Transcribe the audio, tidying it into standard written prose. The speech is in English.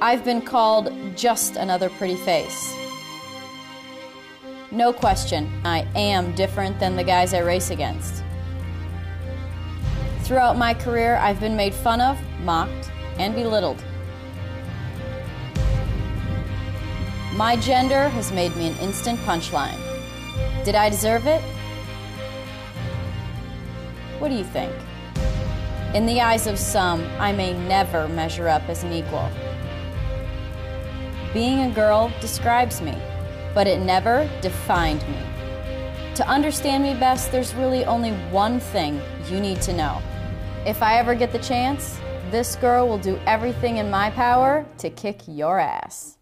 I've been called just another pretty face. No question, I am different than the guys I race against. Throughout my career, I've been made fun of, mocked, and belittled. My gender has made me an instant punchline. Did I deserve it? What do you think? In the eyes of some, I may never measure up as an equal. Being a girl describes me, but it never defined me. To understand me best, there's really only one thing you need to know. If I ever get the chance, this girl will do everything in my power to kick your ass.